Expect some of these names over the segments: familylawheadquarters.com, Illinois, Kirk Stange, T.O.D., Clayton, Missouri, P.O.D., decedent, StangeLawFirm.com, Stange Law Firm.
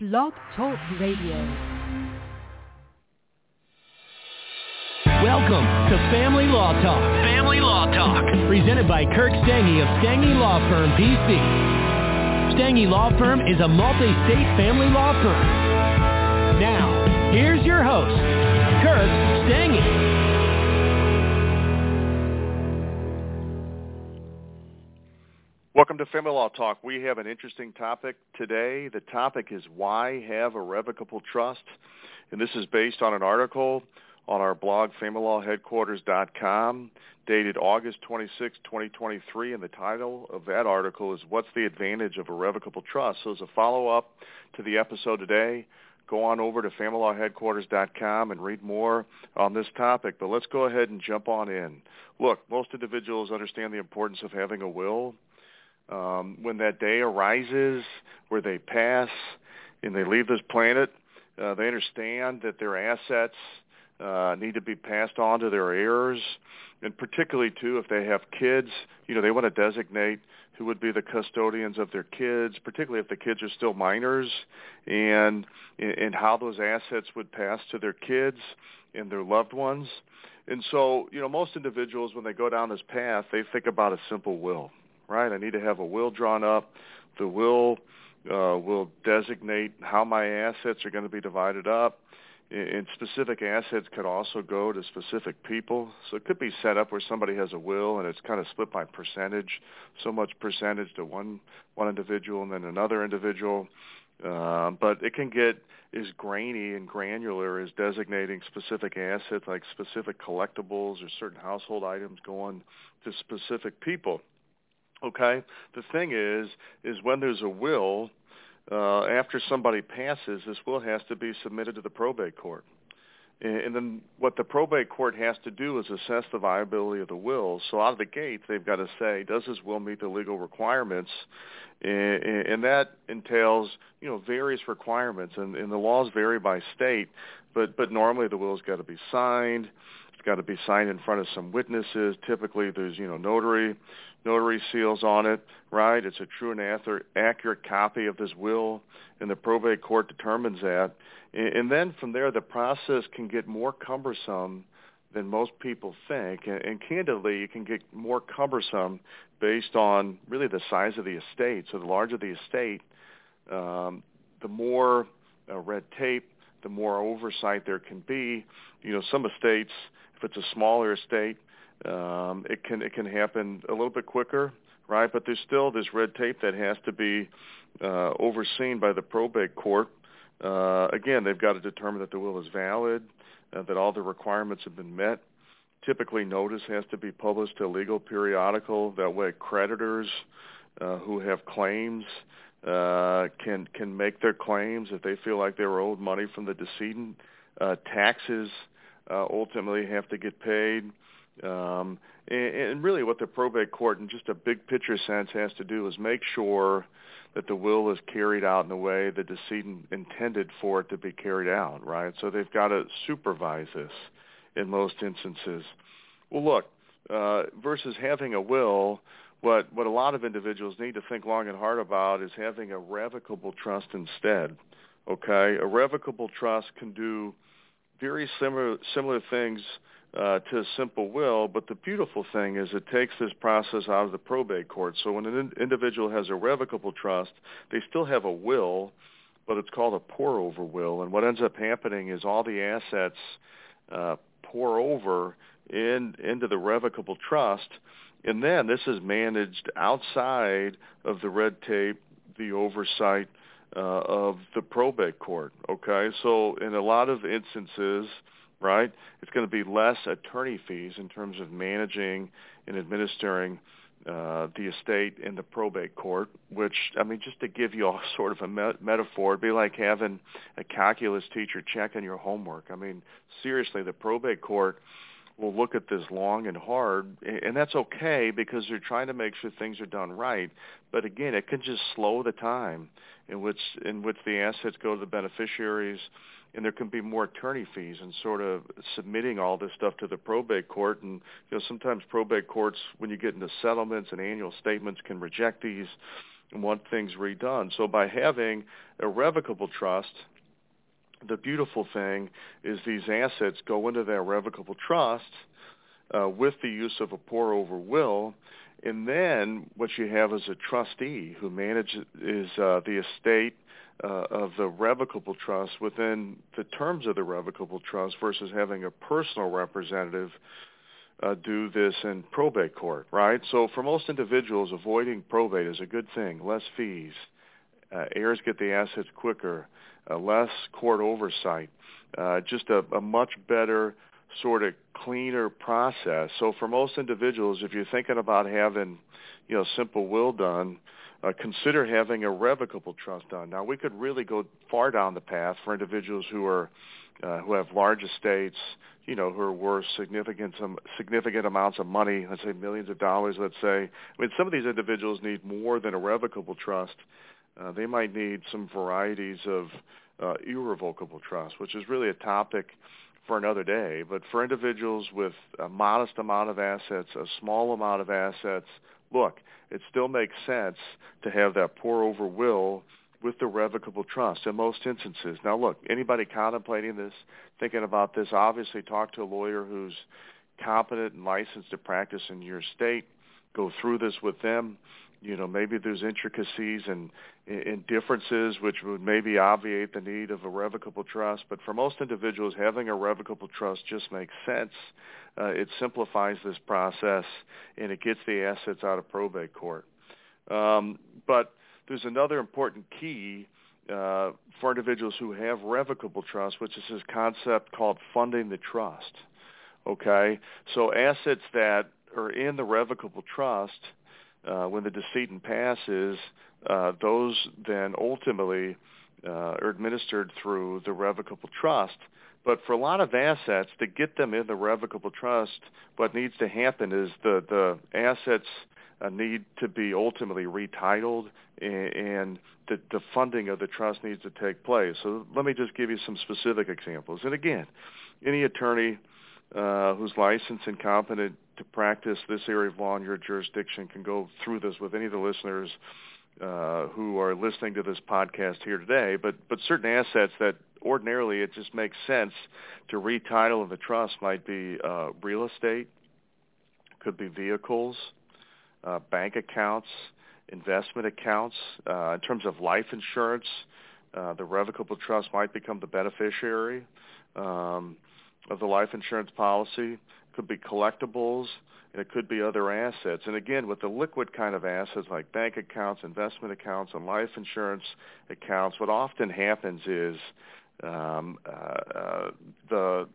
Blog Talk Radio. Welcome to Family Law Talk. Family Law Talk. Presented by Kirk Stange of Stange Law Firm, P.C. Stange Law Firm is a multi-state family law firm. Now, here's your host, Kirk Stange. Welcome to Family Law Talk. We have an interesting topic today. The topic is why have a revocable trust? And this is based on an article on our blog, familylawheadquarters.com, dated August 26, 2023, and the title of that article is What's the Advantage of a Revocable Trust? So as a follow-up to the episode today, go on over to familylawheadquarters.com and read more on this topic. But let's go ahead and jump on in. Look, most individuals understand the importance of having a will. When that day arises where they pass and they leave this planet, they understand that their assets need to be passed on to their heirs, and particularly, too, if they have kids, they want to designate who would be the custodians of their kids, particularly if the kids are still minors, and how those assets would pass to their kids and their loved ones. And so, most individuals, when they go down this path, they think about a simple will, right? I need to have a will drawn up. The will designate how my assets are going to be divided up. And specific assets could also go to specific people. So it could be set up where somebody has a will and it's kind of split by percentage, so much percentage to one individual and then another individual. But it can get as grainy and granular as designating specific assets like specific collectibles or certain household items going to specific people. Okay? The thing is when there's a will, after somebody passes, this will has to be submitted to the probate court. And then what the probate court has to do is assess the viability of the will. So out of the gate, they've got to say, does this will meet the legal requirements? And that entails, various requirements. And the laws vary by state, but normally the will's got to be signed. It's got to be signed in front of some witnesses. Typically, there's, notary seals on it, right? It's a true and accurate copy of this will, and the probate court determines that. And then from there, the process can get more cumbersome than most people think, and candidly, it can get more cumbersome based on really the size of the estate. So the larger the estate, the more red tape, the more oversight there can be. Some estates, if it's a smaller estate, it can happen a little bit quicker, right? But there's still this red tape that has to be overseen by the probate court. Again, they've got to determine that the will is valid, that all the requirements have been met. Typically, notice has to be published to a legal periodical. That way, creditors who have claims can make their claims if they feel like they were owed money from the decedent. Taxes ultimately have to get paid. And really what the probate court in just a big picture sense has to do is make sure that the will is carried out in the way the decedent intended for it to be carried out, right? So they've got to supervise this in most instances. Well, look, versus having a will, what a lot of individuals need to think long and hard about is having a revocable trust instead, okay? A revocable trust can do very similar things to a simple will, but the beautiful thing is it takes this process out of the probate court. So when an individual has a revocable trust, they still have a will, but it's called a pour-over will. And what ends up happening is all the assets pour over into the revocable trust, and then this is managed outside of the red tape, the oversight of the probate court. Okay, so in a lot of instances, right? It's going to be less attorney fees in terms of managing and administering the estate in the probate court, which, just to give you all sort of a metaphor, it'd be like having a calculus teacher checking your homework. Seriously, the probate court will look at this long and hard, and that's okay because they're trying to make sure things are done right. But again, it can just slow the time in which the assets go to the beneficiaries, and there can be more attorney fees and sort of submitting all this stuff to the probate court. And sometimes probate courts, when you get into settlements and annual statements, can reject these. and want things redone. So by having irrevocable trust, the beautiful thing is these assets go into that irrevocable trust with the use of a pour-over will, and then what you have is a trustee who manages the estate of the revocable trust within the terms of the revocable trust versus having a personal representative do this in probate court, right? So for most individuals, avoiding probate is a good thing, less fees. Heirs get the assets quicker, less court oversight, just a much better sort of cleaner process. So for most individuals, if you're thinking about having, you know, simple will done, consider having a revocable trust done. Now, we could really go far down the path for individuals who are who have large estates, you know, who are worth significant amounts of money, let's say millions of dollars, let's say. I mean, some of these individuals need more than a revocable trust. They might need some varieties of irrevocable trust, which is really a topic for another day. But for individuals with a modest amount of assets, a small amount of assets, look, it still makes sense to have that pour-over will with the revocable trust in most instances. Now, look, anybody contemplating this, thinking about this, obviously talk to a lawyer who's competent and licensed to practice in your state. Go through this with them. You know, maybe there's intricacies and differences which would maybe obviate the need of a revocable trust. But for most individuals, having a revocable trust just makes sense. It simplifies this process, and it gets the assets out of probate court. But there's another important key for individuals who have revocable trust, which is this concept called funding the trust. Okay? So assets that are in the revocable trust, when the decedent passes, those then ultimately are administered through the revocable trust. But for a lot of assets, to get them in the revocable trust, what needs to happen is the assets need to be ultimately retitled, and the funding of the trust needs to take place. So let me just give you some specific examples. And again, any attorney who's licensed and competent to practice this area of law in your jurisdiction can go through this with any of the listeners who are listening to this podcast here today. But certain assets that ordinarily it just makes sense to retitle in the trust might be real estate, could be vehicles, bank accounts, investment accounts. In terms of life insurance, the revocable trust might become the beneficiary of the life insurance policy. Could be collectibles, and it could be other assets. And again, with the liquid kind of assets like bank accounts, investment accounts, and life insurance accounts, what often happens is the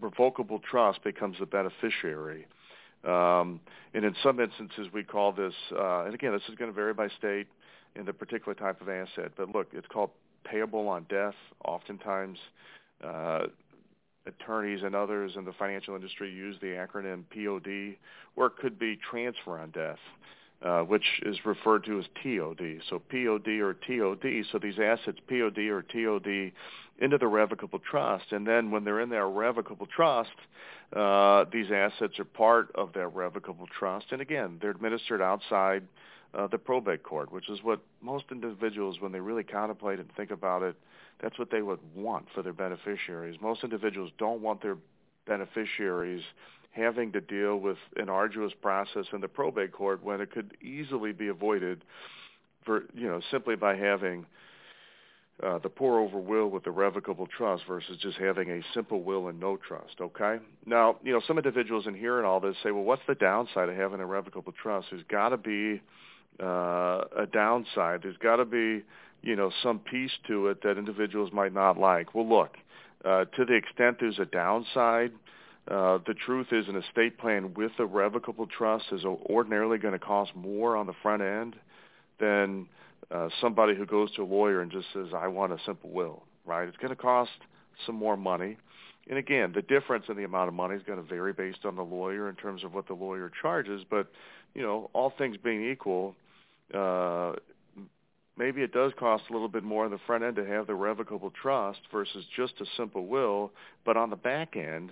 revocable trust becomes the beneficiary. And in some instances, we call this, and again, this is going to vary by state in the particular type of asset, but look, it's called payable on death. Oftentimes, attorneys and others in the financial industry use the acronym P.O.D., or it could be transfer on death, which is referred to as T.O.D. So P.O.D. or T.O.D., so these assets, P.O.D. or T.O.D., into the revocable trust. And then when they're in their revocable trust, these assets are part of that revocable trust. And again, they're administered outside the probate court, which is what most individuals, when they really contemplate and think about it, that's what they would want for their beneficiaries. Most individuals don't want their beneficiaries having to deal with an arduous process in the probate court when it could easily be avoided, for, you know, simply by having the pour-over will with the revocable trust versus just having a simple will and no trust, okay? Now, you know, some individuals in hearing all this say, well, what's the downside of having a revocable trust? There's got to be a downside. There's got to be, you know, some piece to it that individuals might not like. Well, look, to the extent there's a downside, the truth is an estate plan with a revocable trust is ordinarily going to cost more on the front end than somebody who goes to a lawyer and just says, I want a simple will, right? It's going to cost some more money. And again, the difference in the amount of money is going to vary based on the lawyer in terms of what the lawyer charges. But, you know, all things being equal, maybe it does cost a little bit more on the front end to have the revocable trust versus just a simple will, but on the back end,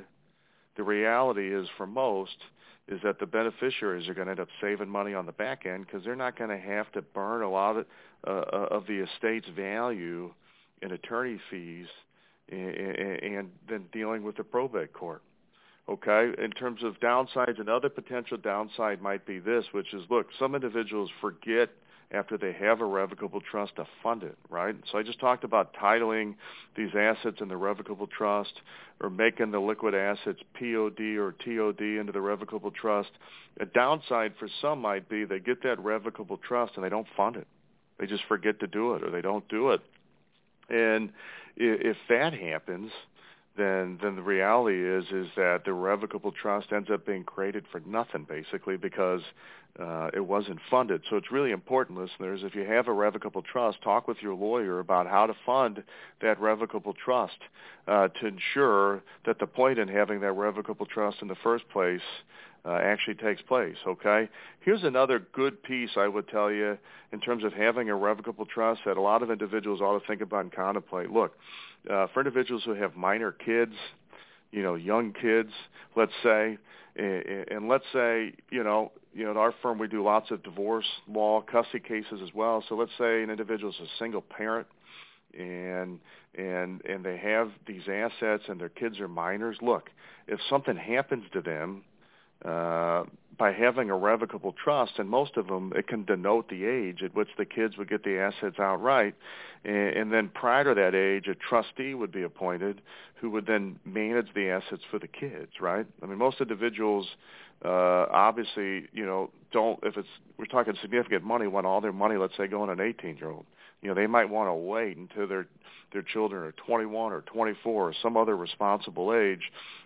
the reality is for most is that the beneficiaries are going to end up saving money on the back end because they're not going to have to burn a lot of the estate's value in attorney fees and then dealing with the probate court. Okay, in terms of downsides, another potential downside might be this, which is, look, some individuals forget after they have a revocable trust to fund it, right? So I just talked about titling these assets in the revocable trust or making the liquid assets P.O.D. or T.O.D. into the revocable trust. A downside for some might be they get that revocable trust and they don't fund it. They just forget to do it or they don't do it. And if that happens, then the reality is that the revocable trust ends up being created for nothing, basically, because it wasn't funded. So it's really important, listeners, if you have a revocable trust, talk with your lawyer about how to fund that revocable trust to ensure that the point in having that revocable trust in the first place actually takes place, okay? Here's another good piece I would tell you in terms of having a revocable trust that a lot of individuals ought to think about and contemplate. Look, for individuals who have minor kids, you know, young kids, let's say, and let's say, you know, at our firm we do lots of divorce law, custody cases as well. So let's say an individual is a single parent and they have these assets and their kids are minors. Look, if something happens to them, by having a revocable trust, and most of them, it can denote the age at which the kids would get the assets outright, and then prior to that age, a trustee would be appointed who would then manage the assets for the kids, right? I mean, most individuals obviously, you know, don't, if it's, we're talking significant money, want all their money, let's say, going on an 18-year-old. You know, they might want to wait until their children are 21 or 24 or some other responsible age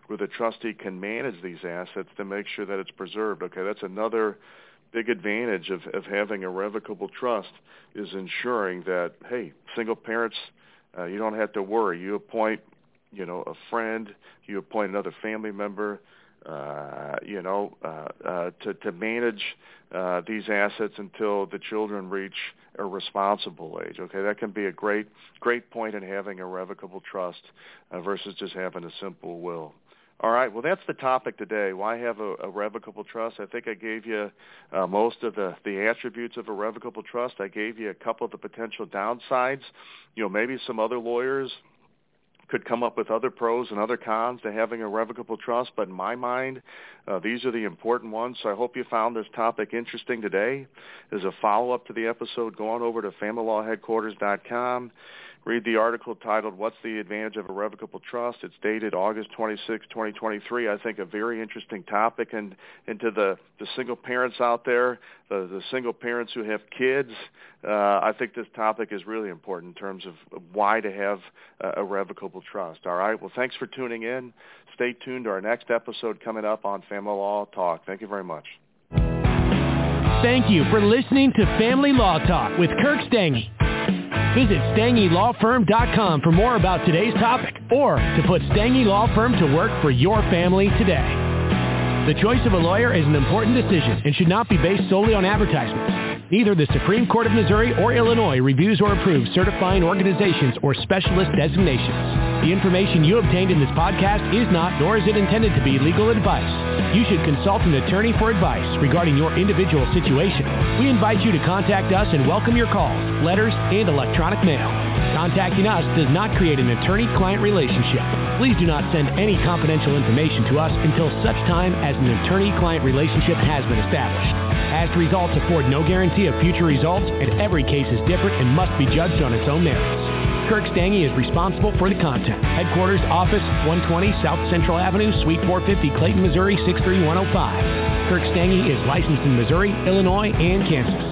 where the trustee can manage these assets to make sure that it's preserved. Okay, that's another big advantage of having a revocable trust is ensuring that, hey, single parents, you don't have to worry. You appoint, you know, a friend, you appoint another family member, to manage these assets until the children reach a responsible age. Okay, that can be a great point in having a revocable trust versus just having a simple will. All right, well, that's the topic today. Why have a revocable trust? I think I gave you most of the attributes of a revocable trust. I gave you a couple of the potential downsides. You know, maybe some other lawyers could come up with other pros and other cons to having a revocable trust, but in my mind, these are the important ones. So I hope you found this topic interesting today. As a follow-up to the episode, go on over to familylawheadquarters.com. Read the article titled, What's the Advantage of a Revocable Trust? It's dated August 26, 2023. I think a very interesting topic. And to the single parents out there, the single parents who have kids, I think this topic is really important in terms of why to have a revocable trust. All right. Well, thanks for tuning in. Stay tuned to our next episode coming up on Family Law Talk. Thank you very much. Thank you for listening to Family Law Talk with Kirk Stange. Visit StangeLawFirm.com for more about today's topic or to put Stange Law Firm to work for your family today. The choice of a lawyer is an important decision and should not be based solely on advertisements. Neither the Supreme Court of Missouri or Illinois reviews or approves certifying organizations or specialist designations. The information you obtained in this podcast is not, nor is it intended to be, legal advice. You should consult an attorney for advice regarding your individual situation. We invite you to contact us and welcome your calls, letters, and electronic mail. Contacting us does not create an attorney-client relationship. Please do not send any confidential information to us until such time as an attorney-client relationship has been established. Past results afford no guarantee of future results, and every case is different and must be judged on its own merits. Kirk Stange is responsible for the content. Headquarters Office, 120 South Central Avenue, Suite 450, Clayton, Missouri, 63105. Kirk Stange is licensed in Missouri, Illinois, and Kansas.